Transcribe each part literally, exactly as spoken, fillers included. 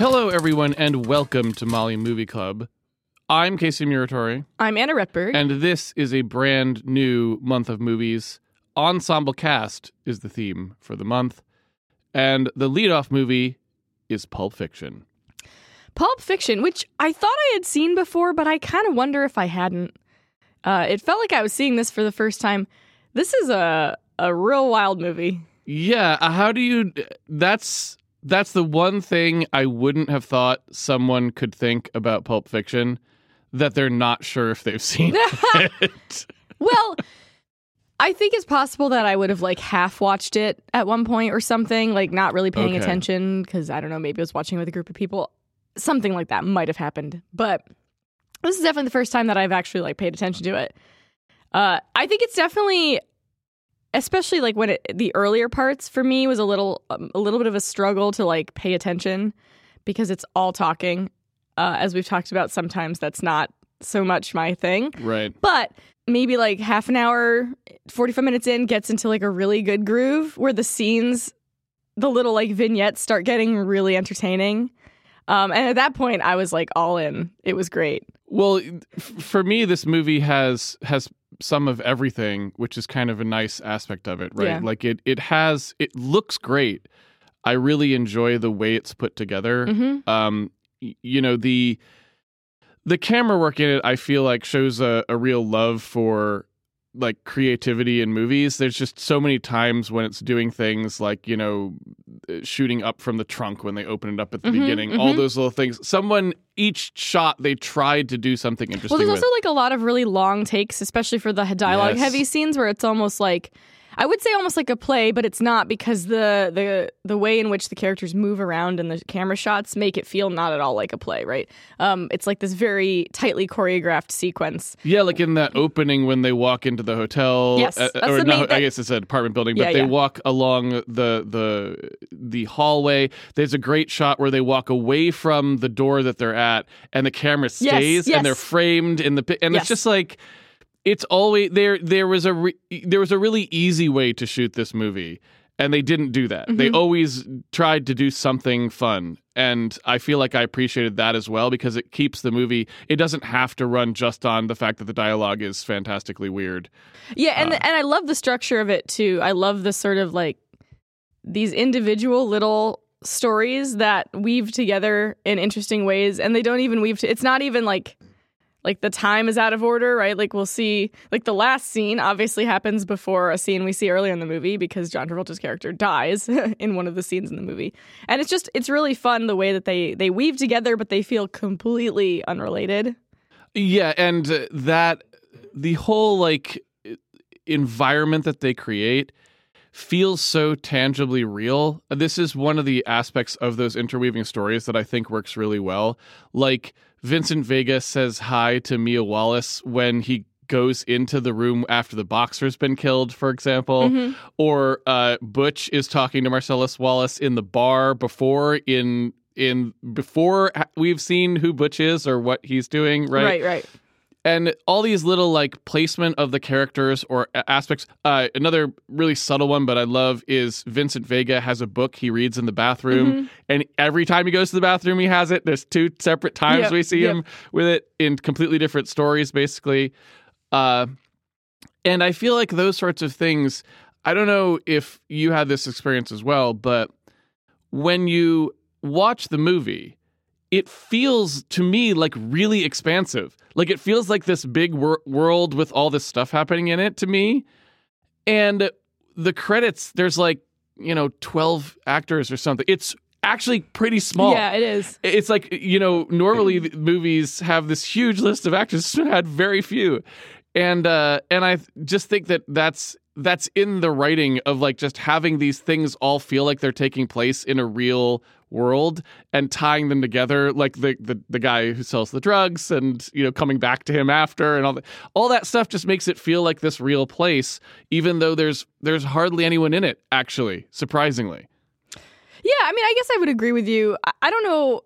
Hello, everyone, and welcome to Molly Movie Club. I'm Casey Muratori. I'm Anna Rutberg. And this is a brand new month of movies. Ensemble cast is the theme for the month. And the leadoff movie is Pulp Fiction. Pulp Fiction, which I thought I had seen before, but I kind of wonder if I hadn't. Uh, it felt like I was seeing this for the first time. This is a a real wild movie. Yeah, how do you... That's that's the one thing I wouldn't have thought someone could think about Pulp Fiction, that they're not sure if they've seen it. Well, I think it's possible that I would have, like, half-watched it at one point or something, like, not really paying okay. attention, because, I don't know, maybe I was watching with a group of people. Something like that might have happened, but... This is definitely the first time that I've actually, like, paid attention to it. Uh, I think it's definitely, especially, like, when it, the earlier parts for me was a little um, a little bit of a struggle to, like, pay attention because it's all talking. Uh, as we've talked about, sometimes that's not so much my thing. Right. But maybe, like, half an hour, forty-five minutes in, gets into, like, a really good groove where the scenes, the little, like, vignettes start getting really entertaining. Um, and at that point, I was, like, all in. It was great. Well, for me, this movie has has some of everything, which is kind of a nice aspect of it, right? Yeah. Like, it it has, it looks great. I really enjoy the way it's put together. Mm-hmm. Um, you know, the the camera work in it, I feel like, shows a, a real love for, like, creativity in movies. There's just so many times when it's doing things like, you know, shooting up from the trunk when they open it up at the mm-hmm, beginning, mm-hmm. all those little things. Someone, each shot, they tried to do something interesting. Well, there's with. also, like, a lot of really long takes, especially for the dialogue yes. heavy scenes where it's almost like, I would say almost like a play, but it's not, because the, the, the way in which the characters move around and the camera shots make it feel not at all like a play, right? Um, it's like this very tightly choreographed sequence. Yeah, like in that opening when they walk into the hotel. Yes. Uh, that's or the main, no, that, I guess it's an apartment building, but yeah, they yeah. walk along the, the, the hallway. There's a great shot where they walk away from the door that they're at and the camera stays yes, yes. and they're framed in the... And yes. it's just like... It's always there. There was a re, there was a really easy way to shoot this movie, and they didn't do that. Mm-hmm. They always tried to do something fun, and I feel like I appreciated that as well because it keeps the movie. It doesn't have to run just on the fact that the dialogue is fantastically weird. Yeah, and uh, the, and I love the structure of it too. I love the sort of like these individual little stories that weave together in interesting ways, and they don't even weave. To, it's not even like. Like, the time is out of order, right? Like, we'll see... Like, the last scene obviously happens before a scene we see earlier in the movie because John Travolta's character dies in one of the scenes in the movie. And it's just... It's really fun the way that they, they weave together, but they feel completely unrelated. Yeah, and that... The whole, like, environment that they create feels so tangibly real. This is one of the aspects of those interweaving stories that I think works really well. Like... Vincent Vega says hi to Mia Wallace when he goes into the room after the boxer's been killed, for example. Mm-hmm. Or uh, Butch is talking to Marcellus Wallace in the bar before in in before we've seen who Butch is or what he's doing, right? Right, right. And all these little, like, placement of the characters or aspects. Uh, another really subtle one, but I love, is Vincent Vega has a book he reads in the bathroom. Mm-hmm. And every time he goes to the bathroom, he has it. There's two separate times yep, we see yep. him with it in completely different stories, basically. Uh, and I feel like those sorts of things, I don't know if you had this experience as well, but when you watch the movie... It feels to me like really expansive. Like it feels like this big wor- world with all this stuff happening in it to me. And the credits, there's like, you know, twelve actors or something. It's actually pretty small. Yeah, it is. It's like, you know, normally movies have this huge list of actors who had very few. And uh, and I just think that that's that's in the writing of like just having these things all feel like they're taking place in a real world and tying them together, like the, the the guy who sells the drugs and, you know, coming back to him after and all that. All that stuff just makes it feel like this real place, even though there's there's hardly anyone in it, actually, surprisingly. Yeah, I mean, I guess I would agree with you. I, I don't know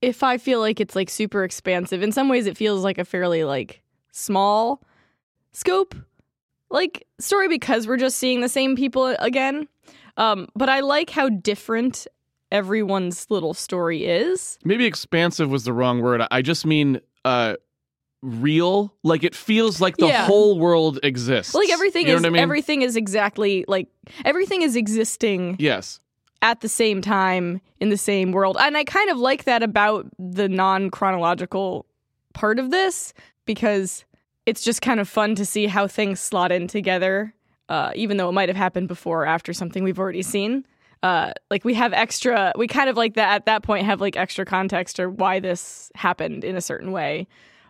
if I feel like it's, like, super expansive. In some ways, it feels like a fairly, like, small scope, like, story because we're just seeing the same people again. Um, but I like how different... everyone's little story is. Maybe expansive was the wrong word. I just mean uh, real. Like, it feels like the yeah. whole world exists. Like, everything, you know is, what I mean? Everything is exactly, like, everything is existing. Yes. At the same time, in the same world. And I kind of like that about the non-chronological part of this, because it's just kind of fun to see how things slot in together, uh, even though it might have happened before or after something we've already seen. Uh, like, we have extra, we kind of like that at that point have like extra context or why this happened in a certain way.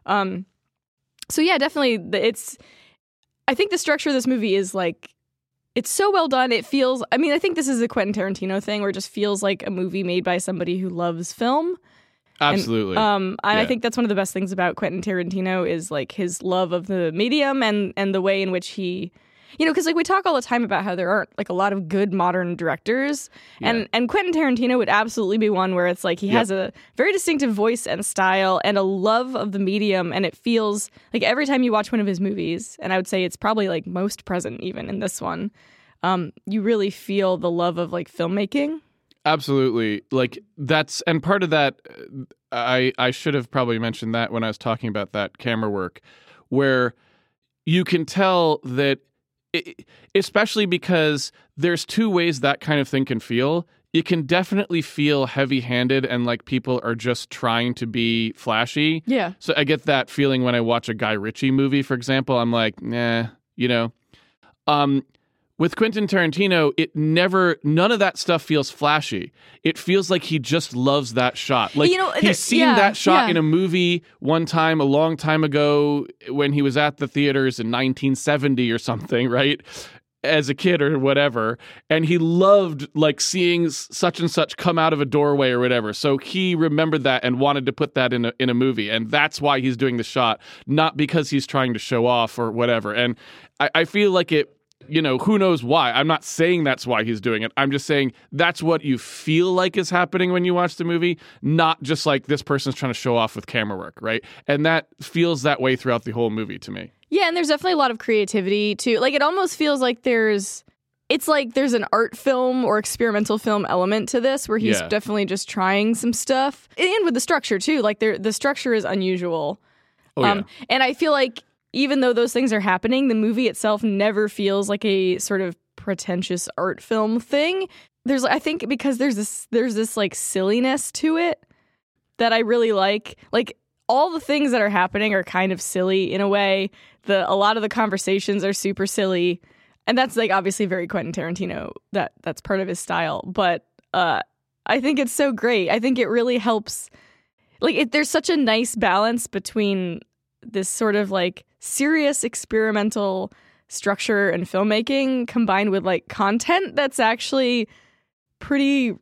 Um, so yeah, definitely it's, I think the structure of this movie is like, it's so well done. It feels, I mean, I think this is a Quentin Tarantino thing where it just feels like a movie made by somebody who loves film. Absolutely. And, um, and yeah. I think that's one of the best things about Quentin Tarantino is like his love of the medium and, and the way in which he, you know, because like we talk all the time about how there aren't like a lot of good modern directors, yeah. and and Quentin Tarantino would absolutely be one where it's like he yep. has a very distinctive voice and style and a love of the medium, and it feels like every time you watch one of his movies, and I would say it's probably like most present even in this one, um, you really feel the love of like filmmaking. Absolutely. Like that's, and part of that, I, I should have probably mentioned that when I was talking about that camera work, where you can tell that, it, especially because there's two ways that kind of thing can feel. It can definitely feel heavy-handed and like people are just trying to be flashy. Yeah. So I get that feeling when I watch a Guy Ritchie movie, for example. I'm like, nah, you know. Um, With Quentin Tarantino, it never, none of that stuff feels flashy. It feels like he just loves that shot. Like, you know, he's seen yeah, that shot yeah. in a movie one time, a long time ago, when he was at the theaters in nineteen seventy or something, right? As a kid or whatever. And he loved, like, seeing such and such come out of a doorway or whatever. So he remembered that and wanted to put that in a, in a movie. And that's why he's doing the shot, not because he's trying to show off or whatever. And I, I feel like it, you know, who knows why. I'm not saying that's why he's doing it. I'm just saying that's what you feel like is happening when you watch the movie, not just like this person's trying to show off with camera work, right? And that feels that way throughout the whole movie to me. Yeah, and there's definitely a lot of creativity too. Like, it almost feels like there's, it's like there's an art film or experimental film element to this where he's yeah. definitely just trying some stuff. And with the structure too. Like, there, the structure is unusual. Oh, um, yeah. And I feel like even though those things are happening, the movie itself never feels like a sort of pretentious art film thing. There's, I think, because there's this, there's this like silliness to it that I really like. Like, all the things that are happening are kind of silly in a way. The a lot of the conversations are super silly, and that's like obviously very Quentin Tarantino. That that's part of his style. But uh, I think it's so great. I think it really helps. Like, it, there's such a nice balance between this sort of like serious experimental structure and filmmaking combined with like content that's actually pretty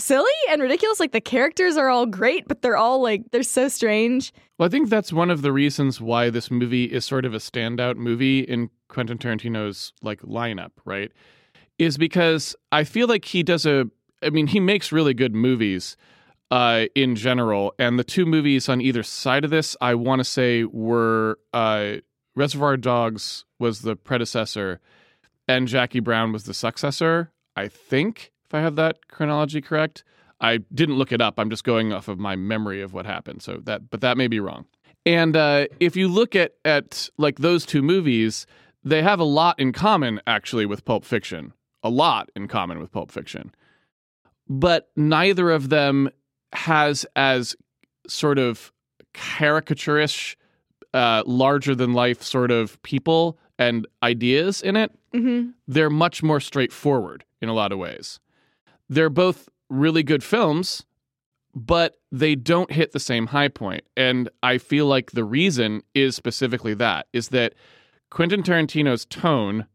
silly and ridiculous. Like, the characters are all great, but they're all like, they're so strange. Well, I think that's one of the reasons why this movie is sort of a standout movie in Quentin Tarantino's like lineup, right? Is because I feel like he does a, I mean, he makes really good movies Uh, in general, and the two movies on either side of this, I want to say, were uh, Reservoir Dogs was the predecessor, and Jackie Brown was the successor, I think, if I have that chronology correct. I didn't look it up. I'm just going off of my memory of what happened. So that, but that may be wrong. And uh, if you look at at like those two movies, they have a lot in common actually with Pulp Fiction. A lot in common with Pulp Fiction, but neither of them has as sort of caricaturish, uh, larger-than-life sort of people and ideas in it. Mm-hmm. They're much more straightforward in a lot of ways. They're both really good films, but they don't hit the same high point. And I feel like the reason is specifically that, is that Quentin Tarantino's tone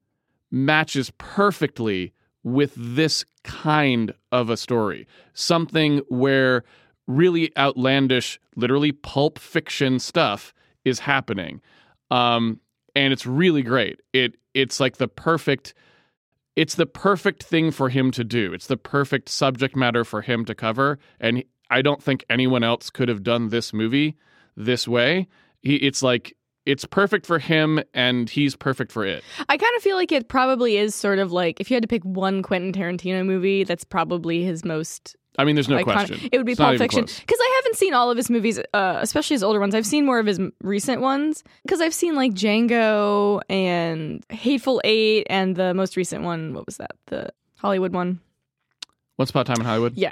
matches perfectly with this kind of a story. Something where really outlandish, literally Pulp Fiction stuff is happening. Um, and it's really great. It it's like the perfect, it's the perfect thing for him to do. It's the perfect subject matter for him to cover. And I don't think anyone else could have done this movie this way. He, it's like, it's perfect for him, and he's perfect for it. I kind of feel like it probably is sort of like, if you had to pick one Quentin Tarantino movie, that's probably his most I mean, there's no iconic. question. It would be it's Pulp Fiction. Because I haven't seen all of his movies, uh, especially his older ones. I've seen more of his recent ones. Because I've seen, like, Django and Hateful Eight and the most recent one. What was that? The Hollywood one. Once Upon a Time in Hollywood? Yeah.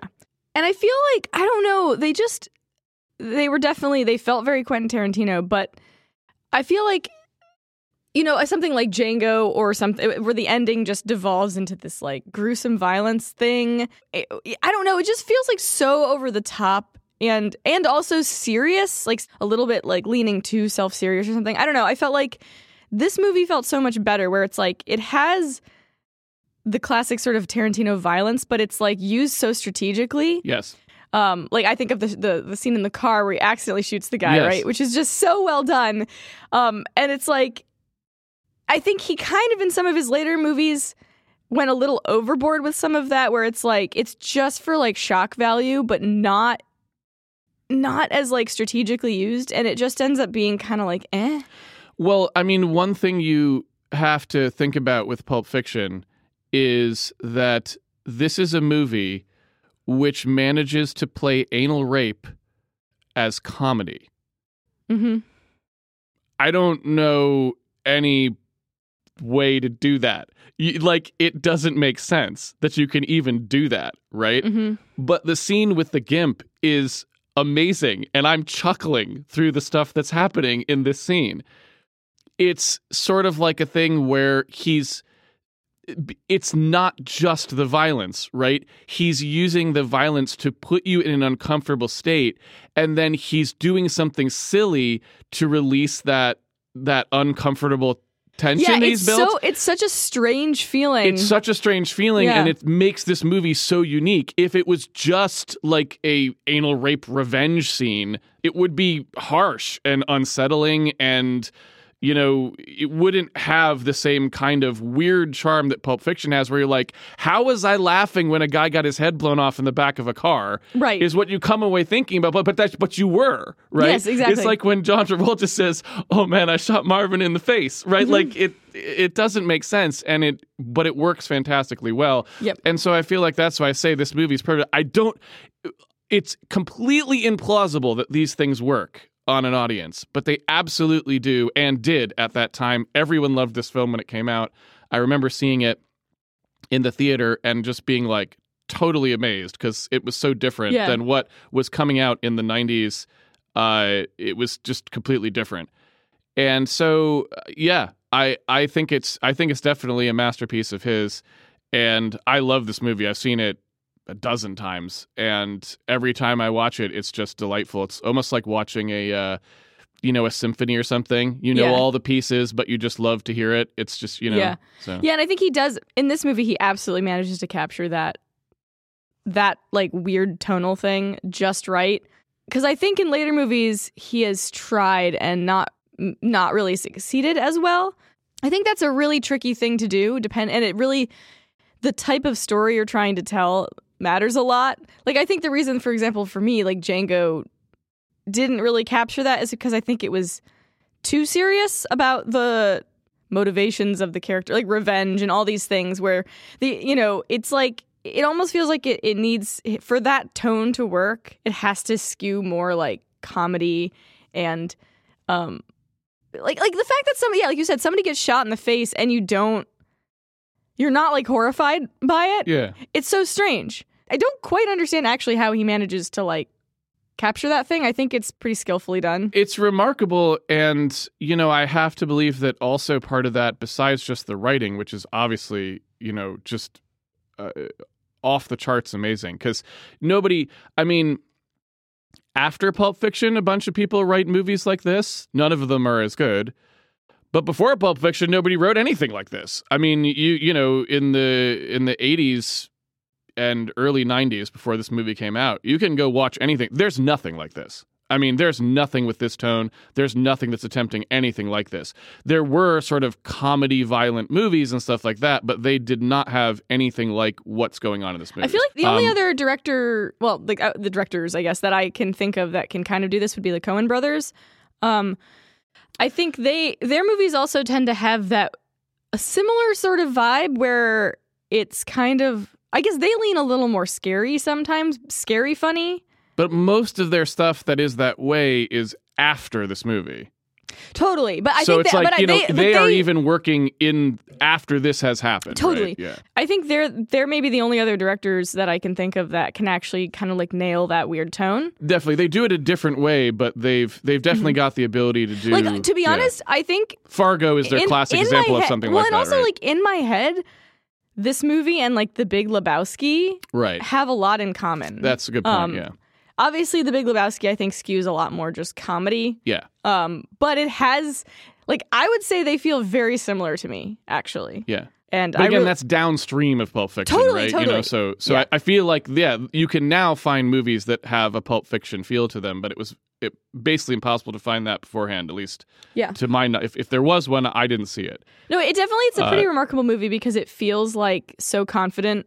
And I feel like, I don't know, they just, they were definitely, they felt very Quentin Tarantino, but I feel like, you know, something like Django or something where the ending just devolves into this like gruesome violence thing. I don't know. It just feels like so over the top and and also serious, like a little bit like leaning too self-serious or something. I don't know. I felt like this movie felt so much better where it's like it has the classic sort of Tarantino violence, but it's like used so strategically. Yes. Um, like, I think of the, the the scene in the car where he accidentally shoots the guy, yes. right? Which is just so well done. Um, and it's like, I think he kind of, in some of his later movies, went a little overboard with some of that, where it's like, it's just for, like, shock value, but not, not as, like, strategically used. And it just ends up being kind of like, eh. Well, I mean, one thing you have to think about with Pulp Fiction is that this is a movie which manages to play anal rape as comedy. Mm-hmm. I don't know any way to do that. You, like, it doesn't make sense that you can even do that, right? Mm-hmm. But the scene with the gimp is amazing, and I'm chuckling through the stuff that's happening in this scene. It's sort of like a thing where he's... it's not just the violence, right? He's using the violence to put you in an uncomfortable state, and then he's doing something silly to release that that uncomfortable tension yeah, that he's built. So, it's such a strange feeling. It's such a strange feeling, yeah. and it makes this movie so unique. If it was just like a anal rape revenge scene, it would be harsh and unsettling and... you know, it wouldn't have the same kind of weird charm that Pulp Fiction has where you're like, how was I laughing when a guy got his head blown off in the back of a car? Right. Is what you come away thinking about, but but, that, but you were, right? Yes, exactly. It's like when John Travolta says, oh man, I shot Marvin in the face, right? Mm-hmm. Like it it doesn't make sense, and it but it works fantastically well. Yep. And so I feel like that's why I say this movie's perfect. I don't, it's completely implausible that these things work on an audience, but they absolutely do and did at that time. Everyone loved this film when it came out. I remember seeing it in the theater and just being like totally amazed because it was so different yeah. than what was coming out in the nineties. Uh, it was just completely different. And so, yeah, I, I think it's, I think it's definitely a masterpiece of his, and I love this movie. I've seen it a dozen times, and every time I watch it, it's just delightful. It's almost like watching a, uh, you know, a symphony or something. You know yeah. all the pieces, but you just love to hear it. It's just, you know. Yeah, so. yeah, and I think he does, in this movie, he absolutely manages to capture that, that, like, weird tonal thing just right. Because I think in later movies, he has tried and not not really succeeded as well. I think that's a really tricky thing to do, depend, and it really, the type of story you're trying to tell matters a lot. Like, I think the reason, for example, for me, like, Django didn't really capture that is because I think it was too serious about the motivations of the character, like revenge and all these things where the, you know, it's like, it almost feels like it, it needs, for that tone to work, it has to skew more like comedy and um like like the fact that somebody, yeah, like you said, somebody gets shot in the face and you don't, you're not like horrified by it. Yeah. It's so strange. I don't quite understand actually how he manages to like capture that thing. I think it's pretty skillfully done. It's remarkable. And, you know, I have to believe that also part of that, besides just the writing, which is obviously, you know, just uh, off the charts amazing, because nobody, I mean, after Pulp Fiction, a bunch of people write movies like this. None of them are as good. But before Pulp Fiction, nobody wrote anything like this. I mean, you you know, in the in the eighties and early nineties, before this movie came out, you can go watch anything. There's nothing like this. I mean, there's nothing with this tone. There's nothing that's attempting anything like this. There were sort of comedy violent movies and stuff like that, but they did not have anything like what's going on in this movie. I feel like the only um, other director, well, like the, uh, the directors, I guess, that I can think of that can kind of do this would be the Coen brothers. Um I think they their movies also tend to have that a similar sort of vibe where it's kind of I guess they lean a little more scary sometimes, scary funny. But most of their stuff that is that way is after this movie. Totally, but I so think it's that, like, but you know, they, they, they are even working in after this has happened. Totally, right? Yeah. I think they're they're maybe the only other directors that I can think of that can actually kind of like nail that weird tone. Definitely, they do it a different way, but they've they've definitely mm-hmm. got the ability to do. Like to be honest, yeah. I think Fargo is their in, classic in example he- of something well, like that. Well, and also right? like in my head, this movie and like The Big Lebowski right. have a lot in common. That's a good point. Um, yeah. Obviously, The Big Lebowski, I think, skews a lot more just comedy. Yeah. Um, but it has, like, I would say they feel very similar to me, actually. Yeah. And but I again, really... that's downstream of Pulp Fiction, totally, right? Totally. You know, so so yeah. I, I feel like, yeah, you can now find movies that have a Pulp Fiction feel to them, but it was it, basically impossible to find that beforehand, at least yeah. to my knowledge. If, if there was one, I didn't see it. No, it definitely, it's a pretty uh, remarkable movie because it feels, like, so confident.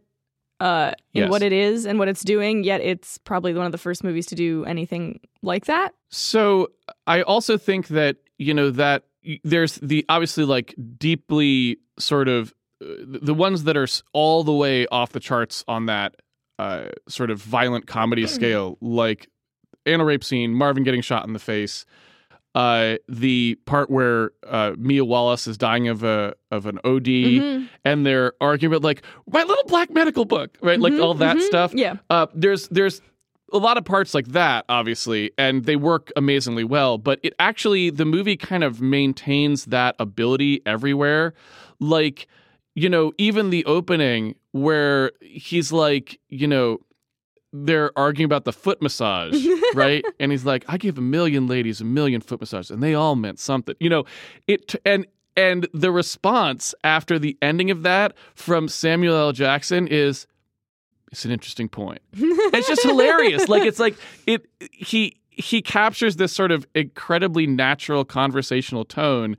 Uh, in yes. what it is and what it's doing, yet it's probably one of the first movies to do anything like that. So I also think that, you know, that there's the obviously like deeply sort of uh, the ones that are all the way off the charts on that uh, sort of violent comedy scale, like anal rape scene, Marvin getting shot in the face, Uh, the part where uh, Mia Wallace is dying of a of an O D, mm-hmm. and they're arguing about like my little black medical book, right? Mm-hmm, like all that mm-hmm. stuff. Yeah. Uh, there's there's a lot of parts like that, obviously, and they work amazingly well. But it actually the movie kind of maintains that ability everywhere. Like, you know, even the opening where he's like, you know. They're arguing about the foot massage, right? And he's like, I give a million ladies a million foot massages, and they all meant something. You know, it and and the response after the ending of that from Samuel L. Jackson is, it's an interesting point. It's just hilarious. Like, it's like, it. he he captures this sort of incredibly natural conversational tone,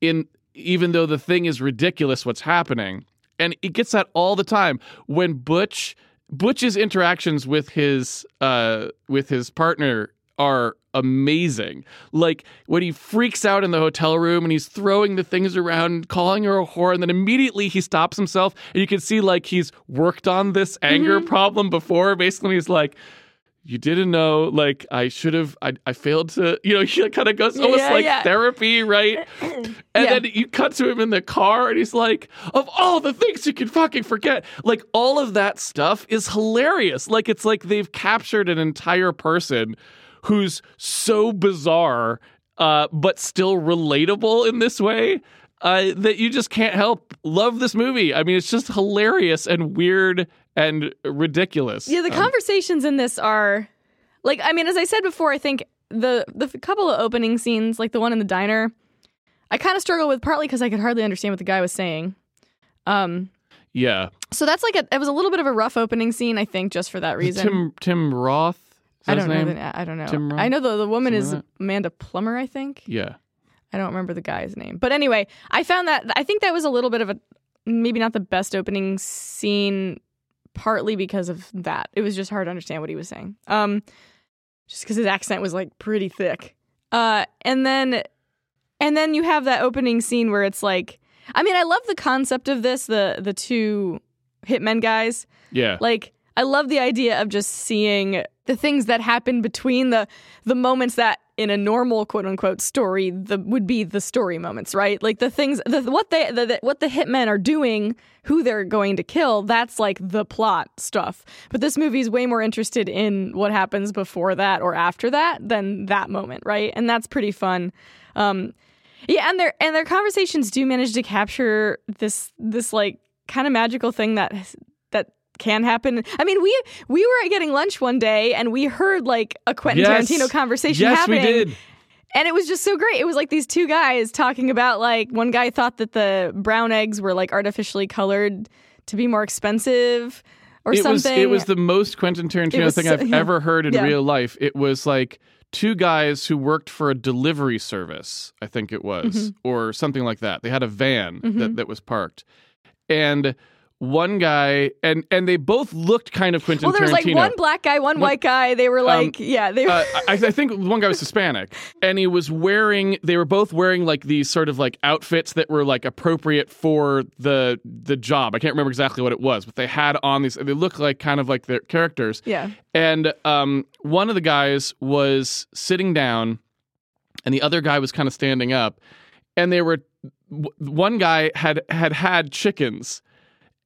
in even though the thing is ridiculous what's happening. And it gets that all the time. When Butch... Butch's interactions with his uh, with his partner are amazing. Like when he freaks out in the hotel room and he's throwing the things around, calling her a whore, and then immediately he stops himself. And you can see like he's worked on this anger mm-hmm. problem before. Basically, he's like, you didn't know, like I should have, I, I failed to, you know, he kind of goes almost yeah, like yeah. therapy, right? And yeah. then you cut to him in the car and he's like, of all the things you can fucking forget. Like all of that stuff is hilarious. Like it's like they've captured an entire person who's so bizarre, uh, but still relatable in this way uh, that you just can't help love this movie. I mean, it's just hilarious and weird and ridiculous. Yeah, the conversations um, in this are, like, I mean, as I said before, I think the the couple of opening scenes, like the one in the diner, I kind of struggle with partly because I could hardly understand what the guy was saying. Um, yeah. So that's like, a, it was a little bit of a rough opening scene, I think, just for that reason. Tim Tim Roth? Is that I don't his name? know. I don't know. Tim Roth? I know the, the woman Tim is Roth? Amanda Plummer, I think. Yeah. I don't remember the guy's name. But anyway, I found that, I think that was a little bit of a, maybe not the best opening scene partly because of that. It was just hard to understand what he was saying. Um, just because his accent was like pretty thick. Uh, and then, and then you have that opening scene where it's like, I mean, I love the concept of this. The the two hitmen guys. Yeah. Like I love the idea of just seeing the things that happen between the the moments that in a normal quote unquote story the would be the story moments, right? Like the things the, what they the, the, what the hitmen are doing, who they're going to kill, that's like the plot stuff. But this movie's way more interested in what happens before that or after that than that moment, right? And that's pretty fun. Um, yeah, and their and their conversations do manage to capture this this like kind of magical thing that that can happen. I mean, we we were getting lunch one day and we heard like a Quentin yes. Tarantino conversation yes, happening. Yes, we did. And it was just so great. It was like these two guys talking about like one guy thought that the brown eggs were like artificially colored to be more expensive or it something. Was, it was the most Quentin Tarantino was, thing I've yeah. ever heard in yeah. real life. It was like two guys who worked for a delivery service, I think it was, mm-hmm. or something like that. They had a van mm-hmm. that, that was parked. And one guy, and, and they both looked kind of Quentin Tarantino. Well, there was Tarantino. like one black guy, one, one white guy. They were like, um, yeah. they. Were... uh, I, I think one guy was Hispanic, and he was wearing, they were both wearing like these sort of like outfits that were like appropriate for the the job. I can't remember exactly what it was, but they had on these, they looked like kind of like their characters. Yeah. And um, one of the guys was sitting down, and the other guy was kind of standing up, and they were, w- one guy had had, had chickens.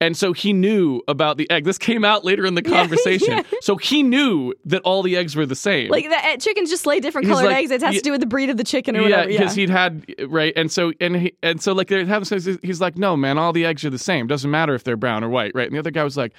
And so he knew about the egg. This came out later in the conversation. Yeah, yeah. So he knew that all the eggs were the same. Like, the chickens just lay different He's colored like, eggs. It has yeah, to do with the breed of the chicken or yeah, whatever. Yeah, because he'd had, right? And so, and he, and so like, they're having, he's like, no, man, all the eggs are the same. Doesn't matter if they're brown or white, right? And the other guy was like,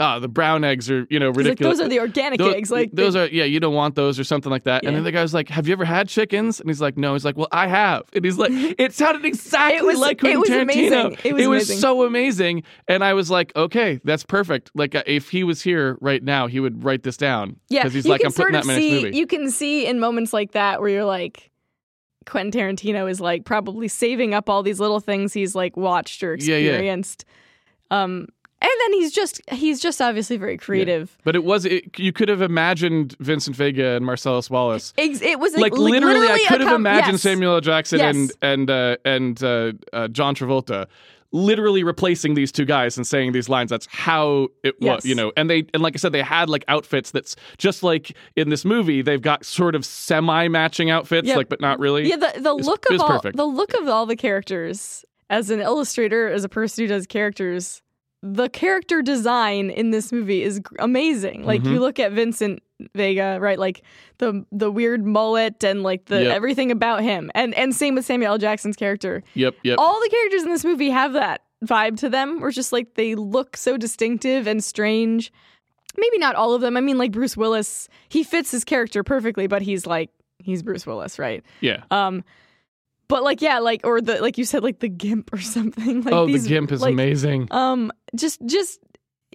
ah, oh, the brown eggs are, you know, ridiculous. Like, those are the organic those, eggs. Like Those they, are, yeah, you don't want those or something like that. Yeah. And then the guy was like, have you ever had chickens? And he's like, no. He's like, well, I have. And he's like, it sounded exactly it was, like Quentin Tarantino. It was amazing. It was, it was amazing. so amazing. And I was like, okay, that's perfect. Like, uh, if he was here right now, he would write this down. Yeah. Because he's you like, I'm putting that in this movie. You can see in moments like that where you're like, Quentin Tarantino is like probably saving up all these little things he's like watched or experienced. Yeah, yeah. Um, And then he's just he's just obviously very creative. Yeah. But it was it, you could have imagined Vincent Vega and Marcellus Wallace. It, it was like, like literally, literally I could have com- imagined yes. Samuel L. Jackson yes. and and uh, and uh, uh, John Travolta literally replacing these two guys and saying these lines. That's how it yes. was, you know. And they and like I said, they had like outfits that's just like in this movie. They've got sort of semi matching outfits, yep. like but not really. Yeah, the, the look is, of is all perfect. the look yeah. of all the characters as an illustrator, as a person who does characters. The character design in this movie is amazing. Like mm-hmm. you look at Vincent Vega, right? Like the the weird mullet and like the yep. everything about him. And and same with Samuel L. Jackson's character. Yep, yep. All the characters in this movie have that vibe to them. Or just like they look so distinctive and strange. Maybe not all of them. I mean, like Bruce Willis, he fits his character perfectly, but he's like he's Bruce Willis, right? Yeah. Um But like yeah, like or the like you said, like the gimp or something. Like oh, these, the gimp is like, amazing. Um, just just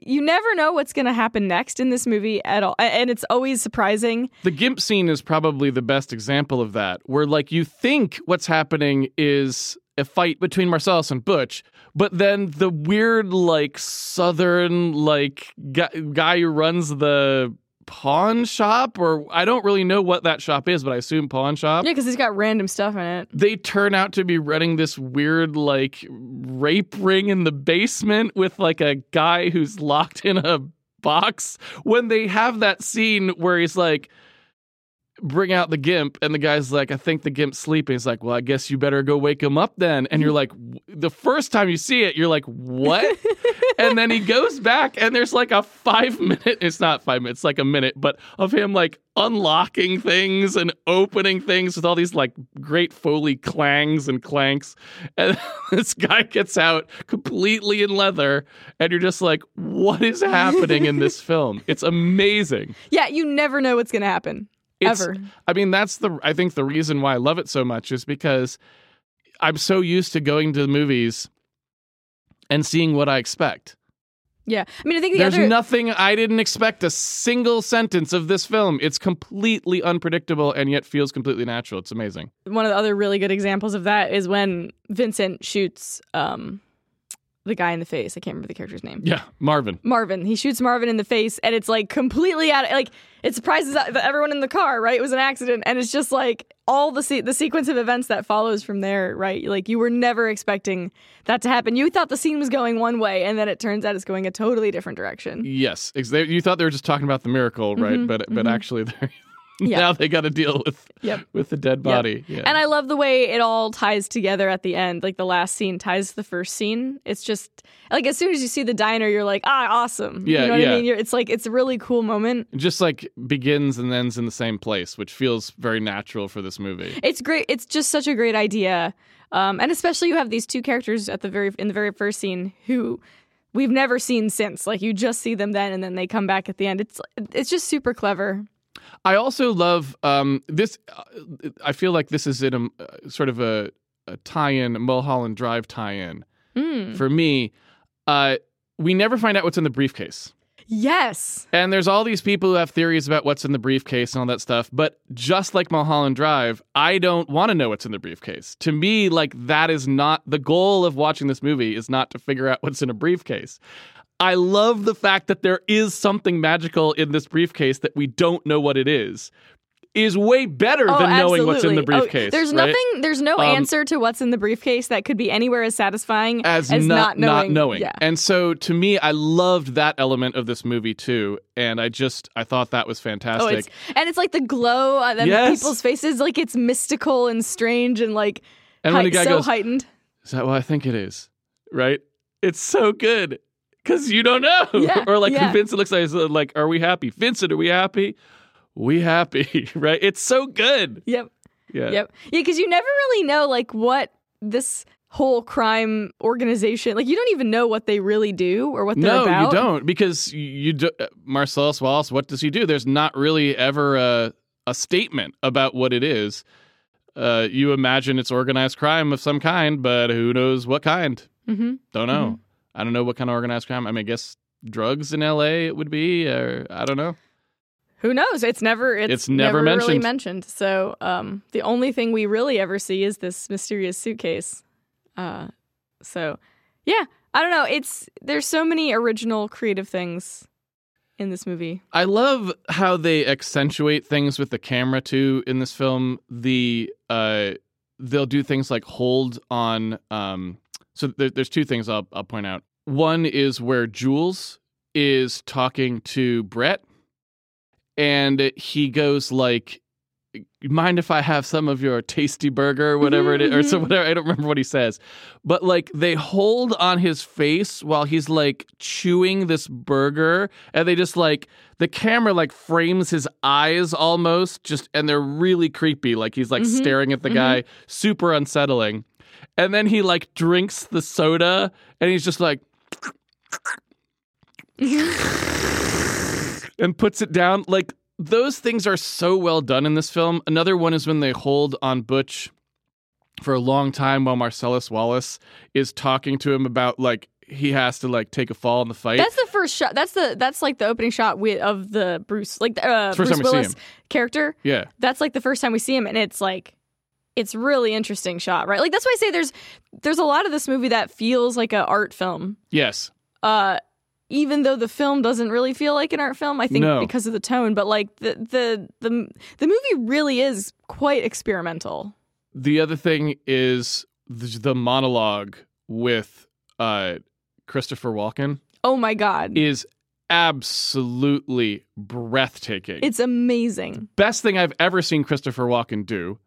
you never know what's gonna happen next in this movie at all, and it's always surprising. The gimp scene is probably the best example of that, where like you think what's happening is a fight between Marcellus and Butch, but then the weird like southern like guy, guy who runs the. Pawn shop, or I don't really know what that shop is, but I assume pawn shop. Yeah, because it's got random stuff in it. They turn out to be running this weird, like, rape ring in the basement with, like, a guy who's locked in a box. When they have that scene where he's like, bring out the gimp, and the guy's like, I think the gimp's sleeping. He's like, well, I guess you better go wake him up then. And you're like, w- the first time you see it, you're like, what? And then he goes back, and there's like a five minute, it's not five minutes, it's like a minute, but of him like unlocking things and opening things with all these like great Foley clangs and clanks. And this guy gets out completely in leather, and you're just like, what is happening in this film? It's amazing. Yeah, you never know what's going to happen. It's, Ever. I mean, that's the, I think the reason why I love it so much is because I'm so used to going to the movies and seeing what I expect. Yeah. I mean, I think the There's other... nothing, I didn't expect a single sentence of this film. It's completely unpredictable and yet feels completely natural. It's amazing. One of the other really good examples of that is when Vincent shoots, um, the guy in the face. I can't remember the character's name. Yeah, Marvin. Marvin. He shoots Marvin in the face, and it's like completely out of, like, it surprises everyone in the car, right? It was an accident, and it's just like all the se- the sequence of events that follows from there, right? Like, you were never expecting that to happen. You thought the scene was going one way, and then it turns out it's going a totally different direction. Yes. You thought they were just talking about the miracle, right? Mm-hmm, but but mm-hmm. actually, they're... Yeah. Now they got to deal with yep. with the dead body. Yep. Yeah. And I love the way it all ties together at the end. Like, the last scene ties to the first scene. It's just, like, as soon as you see the diner, you're like, ah, awesome. Yeah, you know what yeah. I mean? You're, it's like, it's a really cool moment. It just, like, begins and ends in the same place, which feels very natural for this movie. It's great. It's just such a great idea. Um, and especially you have these two characters at the very in the very first scene who... we've never seen since. Like, you just see them then, and then they come back at the end. It's It's just super clever. I also love um, this. Uh, I feel like this is in a uh, sort of a, a tie-in, a Mulholland Drive tie-in. Mm. For me, uh, we never find out what's in the briefcase. Yes. And there's all these people who have theories about what's in the briefcase and all that stuff. But just like Mulholland Drive, I don't want to know what's in the briefcase. To me, like, that is not the goal of watching this movie, is not to figure out what's in a briefcase. I love the fact that there is something magical in this briefcase that we don't know what it is. Is way better oh, than knowing absolutely. what's in the briefcase. Oh, there's right? nothing, there's no um, answer to what's in the briefcase that could be anywhere as satisfying as, as not, not knowing. Not knowing. Yeah. And so to me, I loved that element of this movie too. And I just, I thought that was fantastic. Oh, it's, and it's like the glow on yes. people's faces, like it's mystical and strange and like and height, so goes, heightened. Is that what I think it is? Right? It's so good. Because you don't know. Yeah, or like yeah. Vincent looks like, like, are we happy? Vincent, are we happy? We happy, right? It's so good. Yep. Yeah. Yep. Yeah, because you never really know, like, what this whole crime organization, like, you don't even know what they really do or what they're no, about. No, you don't, because you do, Marcellus Wallace, what does he do? There's not really ever a, a statement about what it is. Uh, you imagine it's organized crime of some kind, but who knows what kind? Mm-hmm. Don't know. Mm-hmm. I don't know what kind of organized crime. I mean, I guess drugs in L A it would be, or I don't know. Who knows? It's never it's, it's never, never mentioned. really mentioned. So um, the only thing we really ever see is this mysterious suitcase. Uh, so, yeah, I don't know. It's there's so many original creative things in this movie. I love how they accentuate things with the camera, too, in this film. The uh, they'll do things like hold on. Um, so there, there's two things I'll, I'll point out. One is where Jules is talking to Brett. And he goes like, mind if I have some of your tasty burger or whatever it is? Or so whatever. I don't remember what he says. But like they hold on his face while he's like chewing this burger. And they just like, the camera like frames his eyes almost just, and they're really creepy. Like he's like mm-hmm. staring at the mm-hmm. guy, super unsettling. And then he like drinks the soda and he's just like... and puts it down. Like, those things are so well done in this film. Another one is when they hold on Butch for a long time while Marcellus Wallace is talking to him about, like, he has to, like, take a fall in the fight. That's the first shot. That's, the that's like, the opening shot with, of the Bruce, like, the, uh, Bruce Willis character. Yeah. That's, like, the first time we see him, and it's, like, it's really interesting shot, right? Like, that's why I say there's there's a lot of this movie that feels like an art film. Yes. Uh Even though the film doesn't really feel like an art film, I think no. because of the tone. But like the, the the the movie really is quite experimental. The other thing is the monologue with uh, Christopher Walken. Oh my God! Is absolutely breathtaking. It's amazing. Best thing I've ever seen Christopher Walken do.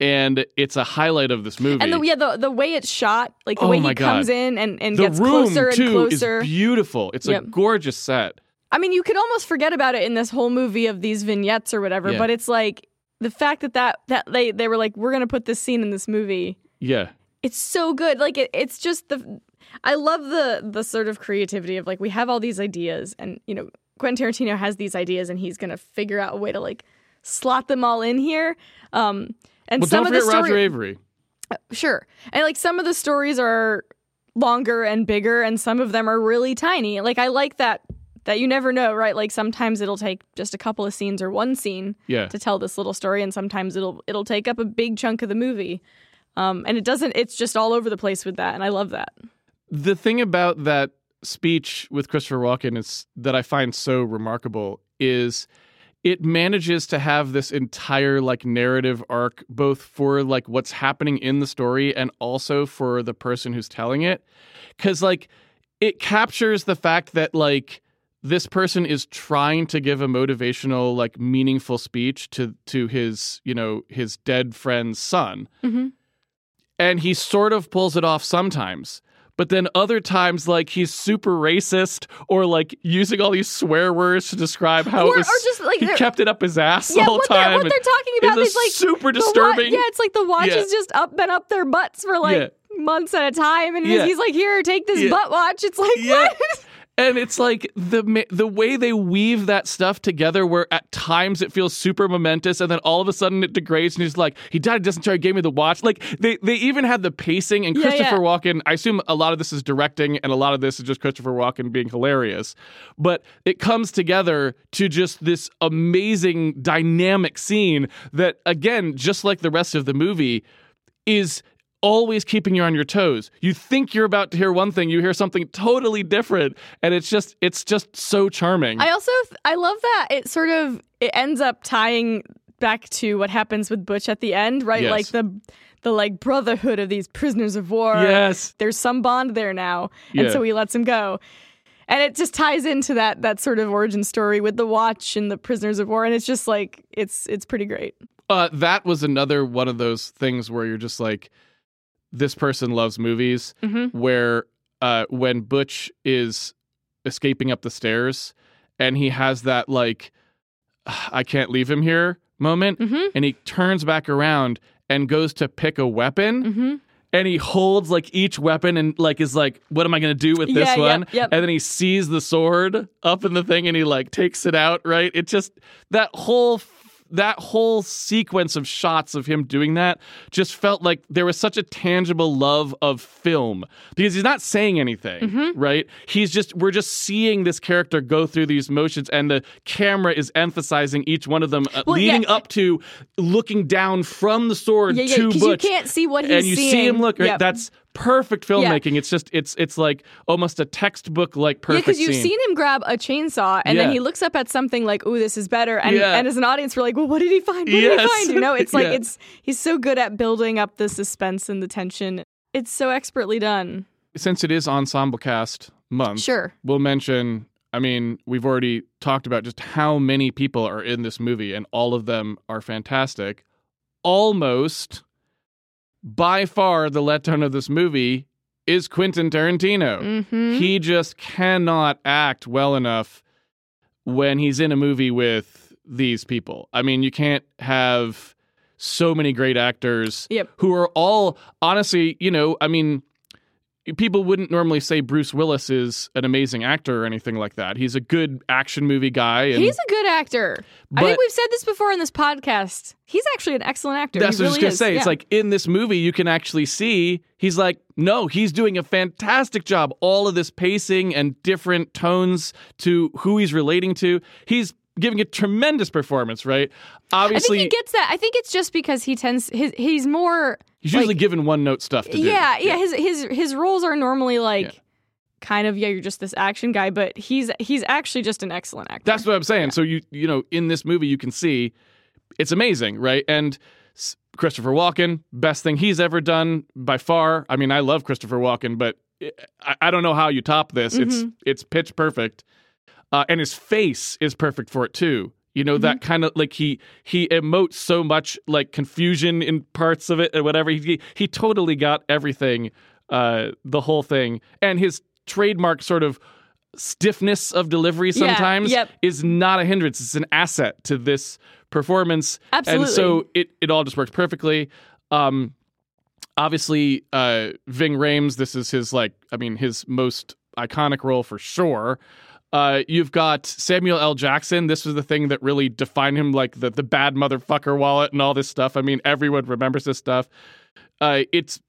And it's a highlight of this movie. And the, yeah, the the way it's shot, like the oh way he God. comes in and, and gets closer and closer. It's beautiful. It's yep. a gorgeous set. I mean, you could almost forget about it in this whole movie of these vignettes or whatever, yeah. but it's like the fact that, that, that they, they were like, we're going to put this scene in this movie. Yeah. It's so good. Like, it, it's just the... I love the the sort of creativity of like, we have all these ideas and, you know, Quentin Tarantino has these ideas and he's going to figure out a way to like slot them all in here. Um... And well, some don't forget of the story- Roger Avery. Uh, sure. And, like, some of the stories are longer and bigger, and some of them are really tiny. Like, I like that, that you never know, right? Like, sometimes it'll take just a couple of scenes or one scene yeah. to tell this little story, and sometimes it'll it'll take up a big chunk of the movie. Um, and it doesn't, it's just all over the place with that, and I love that. The thing about that speech with Christopher Walken is that I find so remarkable is... it manages to have this entire like narrative arc, both for like what's happening in the story and also for the person who's telling it. Cause like it captures the fact that like this person is trying to give a motivational, like meaningful speech to, to his, you know, his dead friend's son. Mm-hmm. And he sort of pulls it off sometimes. But then other times, like, he's super racist or, like, using all these swear words to describe how or, it was, or just, like, he kept it up his ass yeah, all the time. Yeah, what they're talking about is, like, super disturbing. Wa- yeah, it's like the watch yeah. has just up, been up their butts for, like, yeah. months at a time. And yeah. he's like, here, take this yeah. butt watch. It's like, yeah. what? And it's like the the way they weave that stuff together, where at times it feels super momentous, and then all of a sudden it degrades, and he's like, he died of dysentery, gave me the watch. Like they they even had the pacing, and yeah, Christopher yeah. Walken. I assume a lot of this is directing, and a lot of this is just Christopher Walken being hilarious. But it comes together to just this amazing dynamic scene that, again, just like the rest of the movie, is always keeping you on your toes. You think you're about to hear one thing, you hear something totally different, and it's just it's just so charming. I also I love that it sort of it ends up tying back to what happens with Butch at the end, right? Yes. Like the the like brotherhood of these prisoners of war. Yes. There's some bond there now, and yeah. so he lets him go. And it just ties into that that sort of origin story with the watch and the prisoners of war, and it's just like it's it's pretty great. Uh, that was another one of those things where you're just like, this person loves movies, mm-hmm. where uh, when Butch is escaping up the stairs and he has that, like, I can't leave him here moment. Mm-hmm. And he turns back around and goes to pick a weapon. Mm-hmm. And he holds, like, each weapon and, like, is like, what am I going to do with this yeah, one? Yep, yep. And then he sees the sword up in the thing and he, like, takes it out, right? It just, that whole That whole sequence of shots of him doing that just felt like there was such a tangible love of film, because he's not saying anything, mm-hmm. right? He's just, we're just seeing this character go through these motions, and the camera is emphasizing each one of them, uh, well, leading yeah. up to looking down from the sword yeah, yeah, to Butch. 'Cause you can't see what he's seeing. And you seeing. see him look, right? Yep. That's perfect filmmaking. Yeah. It's just it's it's like almost a textbook like perfect. Because yeah, you've scene. seen him grab a chainsaw and yeah. then he looks up at something like, "Ooh, this is better." And yeah. and as an audience, we're like, "Well, what did he find? What yes. did he find?" You know, it's like yeah. it's he's so good at building up the suspense and the tension. It's so expertly done. Since it is Ensemble Cast Month, sure, we'll mention. I mean, we've already talked about just how many people are in this movie, and all of them are fantastic. Almost. By far, the letdown of this movie is Quentin Tarantino. Mm-hmm. He just cannot act well enough when he's in a movie with these people. I mean, you can't have so many great actors yep. who are all, honestly, you know, I mean, people wouldn't normally say Bruce Willis is an amazing actor or anything like that. He's a good action movie guy. And, he's a good actor. I think we've said this before on this podcast. He's actually an excellent actor. That's he what really I was going to say. Yeah. It's like in this movie, you can actually see he's like, no, he's doing a fantastic job. All of this pacing and different tones to who he's relating to. He's giving a tremendous performance, right? Obviously, I think he gets that. I think it's just because he tends his he's more. He's usually like, given one note stuff to do. Yeah, yeah. yeah his his his roles are normally like. Yeah. Kind of, yeah, you're just this action guy, but he's he's actually just an excellent actor. That's what I'm saying. Yeah. So you you know, in this movie, you can see it's amazing, right? And Christopher Walken, best thing he's ever done by far. I mean, I love Christopher Walken, but I, I don't know how you top this. Mm-hmm. It's it's pitch perfect, uh, and his face is perfect for it too. You know, mm-hmm. that kind of, like, he he emotes so much, like, confusion in parts of it and whatever. He he totally got everything, uh, the whole thing, and his trademark sort of stiffness of delivery sometimes yeah, yep. is not a hindrance. It's an asset to this performance. Absolutely. And so it, it all just works perfectly. Um, obviously, uh, Ving Rhames, this is his, like, I mean, his most iconic role for sure. Uh, you've got Samuel L. Jackson. This was the thing that really defined him, like the, the bad motherfucker wallet and all this stuff. I mean, everyone remembers this stuff. Uh, it's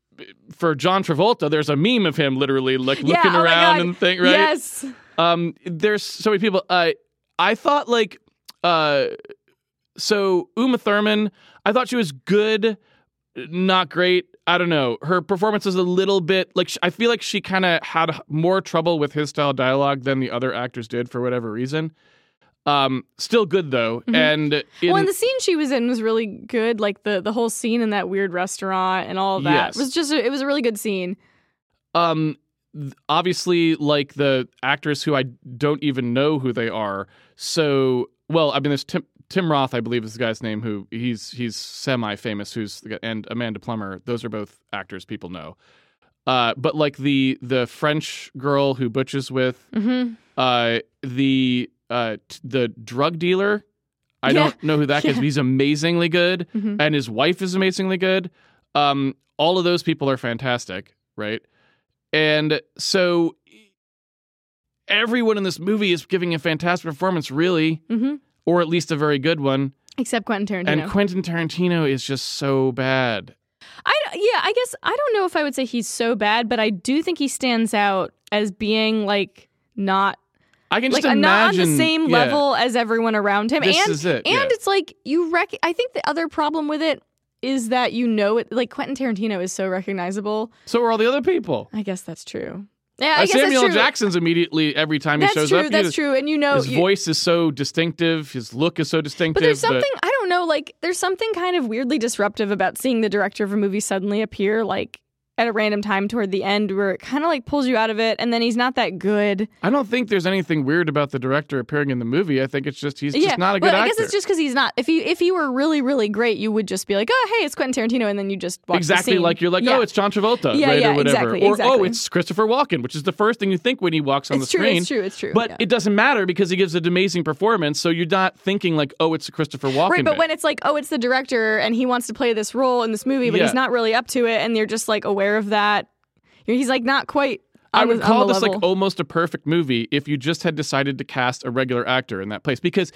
for John Travolta, there's a meme of him literally like yeah, looking oh around and thing, right? Yes. Um, there's so many people. Uh, I thought like, uh, so Uma Thurman, I thought she was good, not great. I don't know. Her performance is a little bit like, I feel like she kind of had more trouble with his style of dialogue than the other actors did for whatever reason. Um, still good though. Mm-hmm. And in, well, and the scene she was in was really good. Like the, the whole scene in that weird restaurant and all of that yes. was just, a, it was a really good scene. Um, obviously like the actors who I don't even know who they are. So, well, I mean, there's Tim, Tim Roth, I believe is the guy's name, who he's he's semi-famous, who's and Amanda Plummer. Those are both actors people know. Uh, but like the the French girl who Butch is with, mm-hmm. uh, the uh, t- the drug dealer, I yeah. don't know who that yeah. is, but he's amazingly good, mm-hmm. and his wife is amazingly good. Um, all of those people are fantastic, right? And so everyone in this movie is giving a fantastic performance, really, mm-hmm. or at least a very good one. Except Quentin Tarantino. And Quentin Tarantino is just so bad. I, yeah, I guess I don't know if I would say he's so bad, but I do think he stands out as being like not I can just like, imagine, not on the same yeah, level as everyone around him. This and is it, and yeah. it's like you rec- I think the other problem with it is that you know it like Quentin Tarantino is so recognizable. So are all the other people. I guess that's true. Yeah, I uh, guess Samuel L. Jackson's immediately every time he that's shows true, up. That's true. That's true. And you know, his you, voice is so distinctive. His look is so distinctive. But there's something that, I don't know. Like there's something kind of weirdly disruptive about seeing the director of a movie suddenly appear like at a random time toward the end, where it kind of like pulls you out of it, and then he's not that good. I don't think there's anything weird about the director appearing in the movie. I think it's just he's yeah, just not a good actor. I guess it's just because he's not. If he if he were really really great, you would just be like, oh hey, it's Quentin Tarantino, and then you just watch exactly the scene. Like you're like, yeah. oh it's John Travolta, yeah, right, yeah, or whatever, exactly, or exactly. oh it's Christopher Walken, which is the first thing you think when he walks on it's the true, screen. It's true, it's true, it's true. But yeah. it doesn't matter because he gives an amazing performance, so you're not thinking like, oh it's Christopher Walken. Right, but bit. when it's like, oh it's the director, and he wants to play this role in this movie, but yeah. he's not really up to it, and you're just like aware of that. He's like not quite on I would the, call this level. Like almost a perfect movie if you just had decided to cast a regular actor in that place, because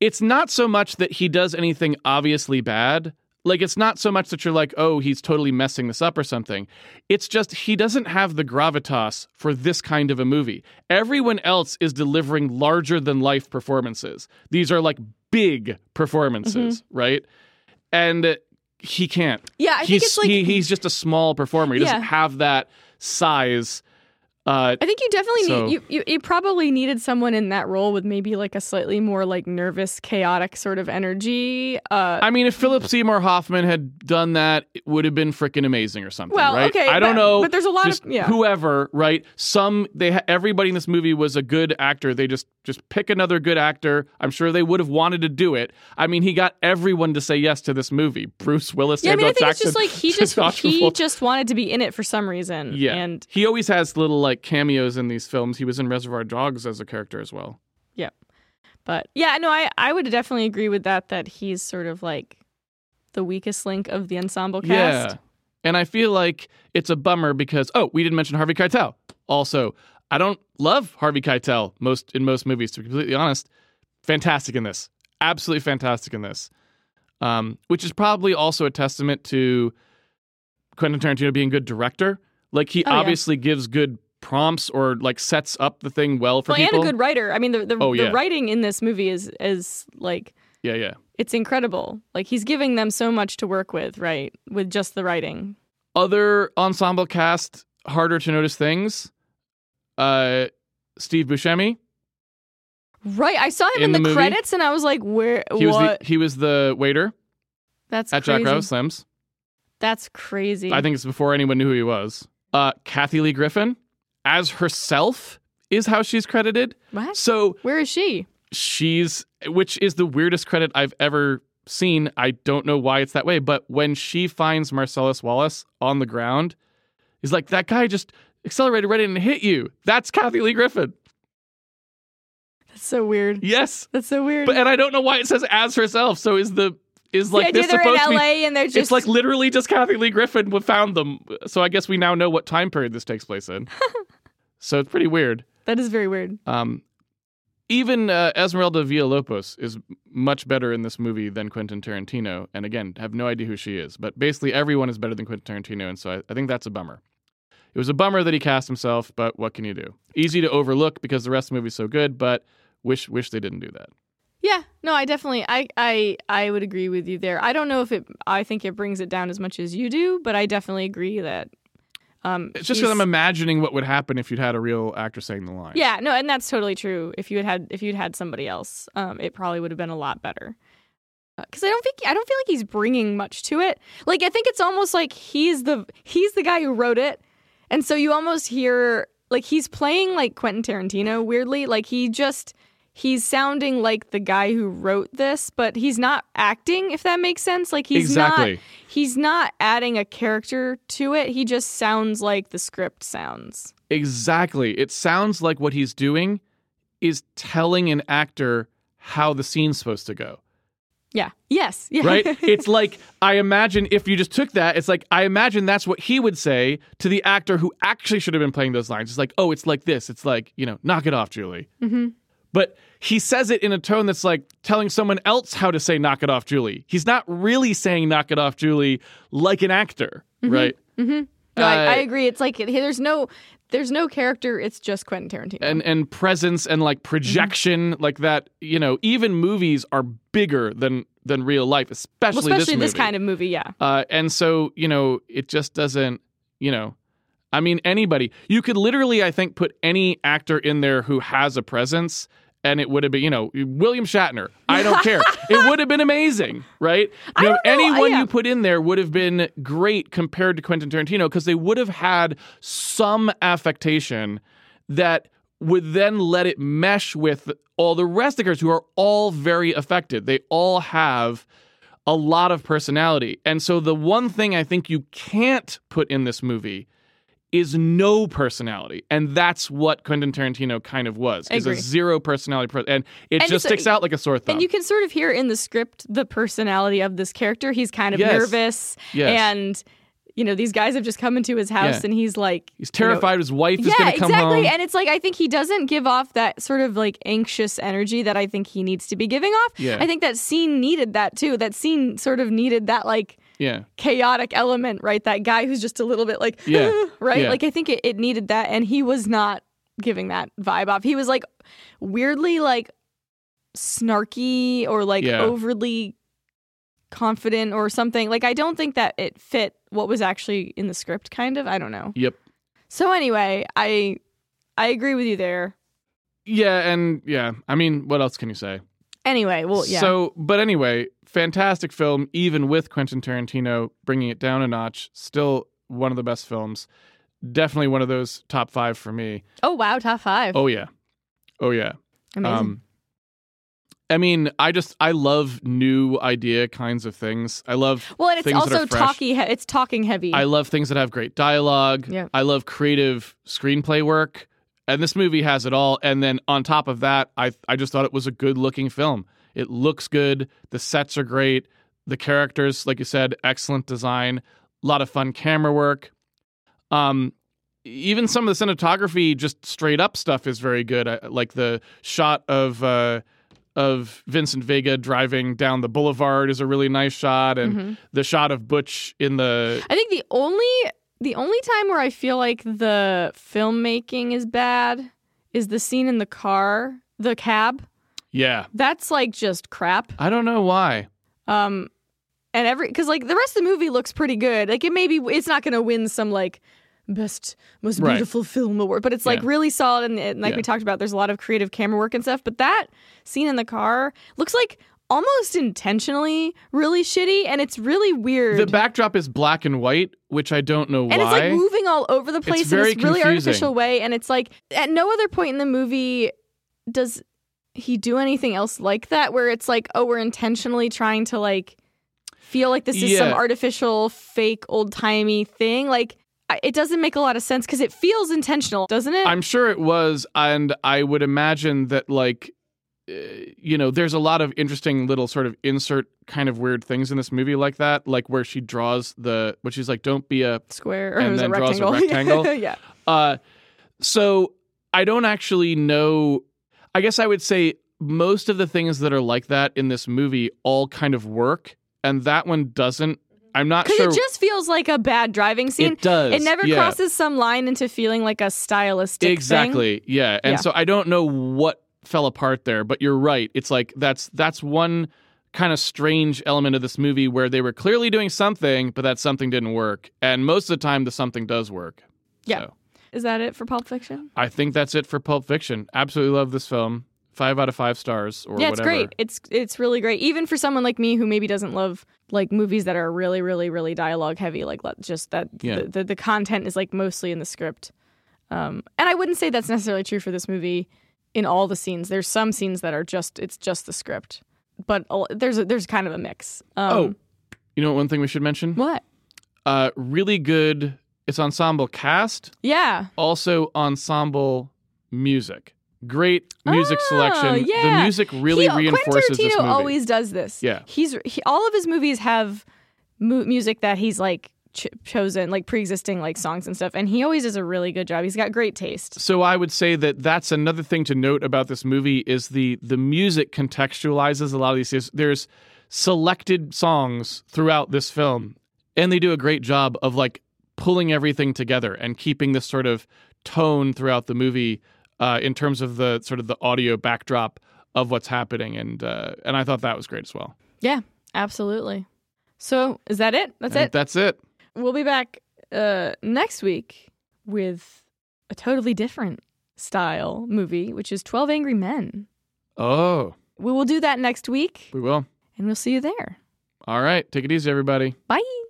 it's not so much that he does anything obviously bad. Like it's not so much that you're like, oh, he's totally messing this up or something. It's just he doesn't have the gravitas for this kind of a movie. Everyone else is delivering larger than life performances. These are like big performances, mm-hmm. right? And he can't. Yeah, I he's, think it's like... He, he's just a small performer. He yeah. doesn't have that size. Uh, I think you definitely so. need... You, you, you probably needed someone in that role with maybe like a slightly more like nervous, chaotic sort of energy. Uh, I mean, if Philip Seymour Hoffman had done that, it would have been freaking amazing or something, well, right? Okay, I don't but, know. But there's a lot just of... Yeah. Whoever, right? Some... they Everybody in this movie was a good actor. They just, just pick another good actor. I'm sure they would have wanted to do it. I mean, he got everyone to say yes to this movie. Bruce Willis, yeah, Samuel L. Jackson. Yeah, I mean, I think it's just like he just, he just wanted to be in it for some reason. Yeah. And he always has little like... like cameos in these films. He was in Reservoir Dogs as a character as well. Yeah. But yeah, no, I, I would definitely agree with that, that he's sort of like the weakest link of the ensemble cast. Yeah. And I feel like it's a bummer because, oh, we didn't mention Harvey Keitel. Also, I don't love Harvey Keitel most in most movies, to be completely honest. Fantastic in this. Absolutely fantastic in this. Um, which is probably also a testament to Quentin Tarantino being a good director. Like he oh, obviously yeah. gives good prompts or like sets up the thing well for well, people. And a good writer. I mean, the the, oh, yeah. the writing in this movie is is like yeah, yeah, it's incredible. Like he's giving them so much to work with, right? With just the writing. Other ensemble cast harder to notice things. Uh, Steve Buscemi. Right, I saw him in, in the, the credits, and I was like, where? He what? was the, he was the waiter. That's at crazy. Jack Rabbit Slim's. That's crazy. I think it's before anyone knew who he was. Uh, Kathy Lee Griffin. As herself is how she's credited. What? So where is she? She's, which is the weirdest credit I've ever seen. I don't know why it's that way, but when she finds Marcellus Wallace on the ground, he's like, that guy just accelerated right in and hit you. That's Kathy Lee Griffin. That's so weird. Yes. That's so weird. But, and I don't know why it says as herself. So is the is like the this supposed in L A to be? And they're just... It's like literally just Kathy Lee Griffin found them. So I guess we now know what time period this takes place in. So it's pretty weird. That is very weird. Um, even uh, Esmeralda Villalobos is much better in this movie than Quentin Tarantino. And again, have no idea who she is. But basically everyone is better than Quentin Tarantino. And so I, I think that's a bummer. It was a bummer that he cast himself, but what can you do? Easy to overlook because the rest of the movie is so good, but wish wish they didn't do that. Yeah, no, I definitely, I, I, I would agree with you there. I don't know if it, I think it brings it down as much as you do, but I definitely agree that. Um, it's just because I'm imagining what would happen if you'd had a real actor saying the line. Yeah, no, and that's totally true. If you had had, if you'd had somebody else, um, it probably would have been a lot better. Because I don't think I don't feel like he's bringing much to it. Like I think it's almost like he's the he's the guy who wrote it, and so you almost hear like he's playing like Quentin Tarantino weirdly. Like he just. He's sounding like the guy who wrote this, but he's not acting, if that makes sense. Like he's exactly. not he's not adding a character to it. He just sounds like the script sounds. Exactly. It sounds like what he's doing is telling an actor how the scene's supposed to go. Yeah. Yes. Yeah. Right? It's like, I imagine if you just took that, it's like, I imagine that's what he would say to the actor who actually should have been playing those lines. It's like, oh, it's like this. It's like, you know, knock it off, Julie. Mm-hmm. But he says it in a tone that's like telling someone else how to say knock it off, Julie. He's not really saying knock it off, Julie, like an actor, mm-hmm. right? Mm-hmm. No, uh, I, I agree. It's like, there's no... There's no character, it's just Quentin Tarantino. And and presence and like projection, mm-hmm. like that, you know, even movies are bigger than than real life, especially, well, especially this movie. Especially this kind of movie, yeah. Uh, and so, you know, it just doesn't, you know, I mean, anybody. You could literally, I think, put any actor in there who has a presence and it would have been, you know, William Shatner. I don't care. It would have been amazing, right? You know, anyone yeah. you put in there would have been great compared to Quentin Tarantino because they would have had some affectation that would then let it mesh with all the rest of the characters who are all very affected. They all have a lot of personality. And so the one thing I think you can't put in this movie is no personality. And that's what Quentin Tarantino kind of was, is a zero personality. Per- and it and just sticks out like a sore thumb. And you can sort of hear in the script the personality of this character. He's kind of yes. nervous. Yes. And, you know, these guys have just come into his house yeah. and he's like... He's terrified you know, his wife yeah, is going to come exactly. home. And it's like, I think he doesn't give off that sort of like anxious energy that I think he needs to be giving off. Yeah. I think that scene needed that too. That scene sort of needed that like... Yeah. Chaotic element, right? That guy who's just a little bit like, yeah. right? Yeah. Like, I think it, it needed that, and he was not giving that vibe off. He was like weirdly like snarky or like yeah. overly confident or something. Like, I don't think that it fit what was actually in the script, kind of. I don't know. Yep. So anyway, I I agree with you there. Yeah, and yeah. I mean, what else can you say? Anyway, well, yeah. So, but anyway, fantastic film, even with Quentin Tarantino bringing it down a notch. Still one of the best films. Definitely one of those top five for me. Oh, wow, top five. Oh, yeah. Oh, yeah. Amazing. Um, I mean, I just, I love new idea kinds of things. I love things that are fresh. Well, and it's also talky, he- it's talking heavy. I love things that have great dialogue. Yeah. I love creative screenplay work. And this movie has it all. And then on top of that, I I just thought it was a good-looking film. It looks good. The sets are great. The characters, like you said, excellent design. A lot of fun camera work. Um, even some of the cinematography, just straight-up stuff is very good. I, like the shot of uh, of Vincent Vega driving down the boulevard is a really nice shot. And mm-hmm. the shot of Butch in the... I think the only... The only time where I feel like the filmmaking is bad is the scene in the car, the cab. Yeah. That's like just crap. I don't know why. Um, and every, because like the rest of the movie looks pretty good. Like it maybe, it's not going to win some like best, most right. beautiful film award, but it's like yeah. really solid. And, and like yeah. we talked about, there's a lot of creative camera work and stuff. But that scene in the car looks like almost intentionally really shitty, and it's really weird. The backdrop is black and white, which I don't know why. And it's like moving all over the place in this really artificial way, and it's like at no other point in the movie does he do anything else like that, where it's like, oh, we're intentionally trying to like feel like this is yeah. some artificial, fake, old-timey thing. Like, it doesn't make a lot of sense because it feels intentional, doesn't it? I'm sure it was, and I would imagine that like... You know, there's a lot of interesting little sort of insert kind of weird things in this movie like that, like where she draws the, where she's like, don't be a square, or and then a draws a rectangle. yeah. Uh, so I don't actually know. I guess I would say most of the things that are like that in this movie all kind of work, and that one doesn't. I'm not sure. Because it just feels like a bad driving scene. It does. It never yeah. crosses some line into feeling like a stylistic exactly. thing. Exactly. Yeah. And yeah. so I don't know what fell apart there, but you're right. It's like that's that's one kind of strange element of this movie where they were clearly doing something, but that something didn't work. And most of the time, the something does work. Yeah. So. Is that it for Pulp Fiction? I think that's it for Pulp Fiction. Absolutely love this film. Five out of five stars or whatever. Yeah, it's whatever. Great. It's it's really great. Even for someone like me who maybe doesn't love like movies that are really, really, really dialogue heavy, like just that yeah. the, the, the content is like mostly in the script. Um, and I wouldn't say that's necessarily true for this movie. In all the scenes, there's some scenes that are just, it's just the script. But there's a, there's kind of a mix. Um, oh, you know what one thing we should mention? What? Uh, really good, it's ensemble cast. Yeah. Also ensemble music. Great music oh, selection. Yeah. The music really he, reinforces this movie. Quentin Tarantino always does this. Yeah. He's he, all of his movies have mu- music that he's like ch- chosen, like pre-existing like songs and stuff, and he always does a really good job. He's got great taste. So I would say that that's another thing to note about this movie is the the music contextualizes a lot of these things. There's selected songs throughout this film, and they do a great job of like pulling everything together and keeping this sort of tone throughout the movie. Uh, in terms of the sort of the audio backdrop of what's happening. And uh, and I thought that was great as well. Yeah, absolutely. So is that it? That's I it? That's it. We'll be back uh, next week with a totally different style movie, which is twelve Angry Men. Oh. We will do that next week. We will. And we'll see you there. All right. Take it easy, everybody. Bye.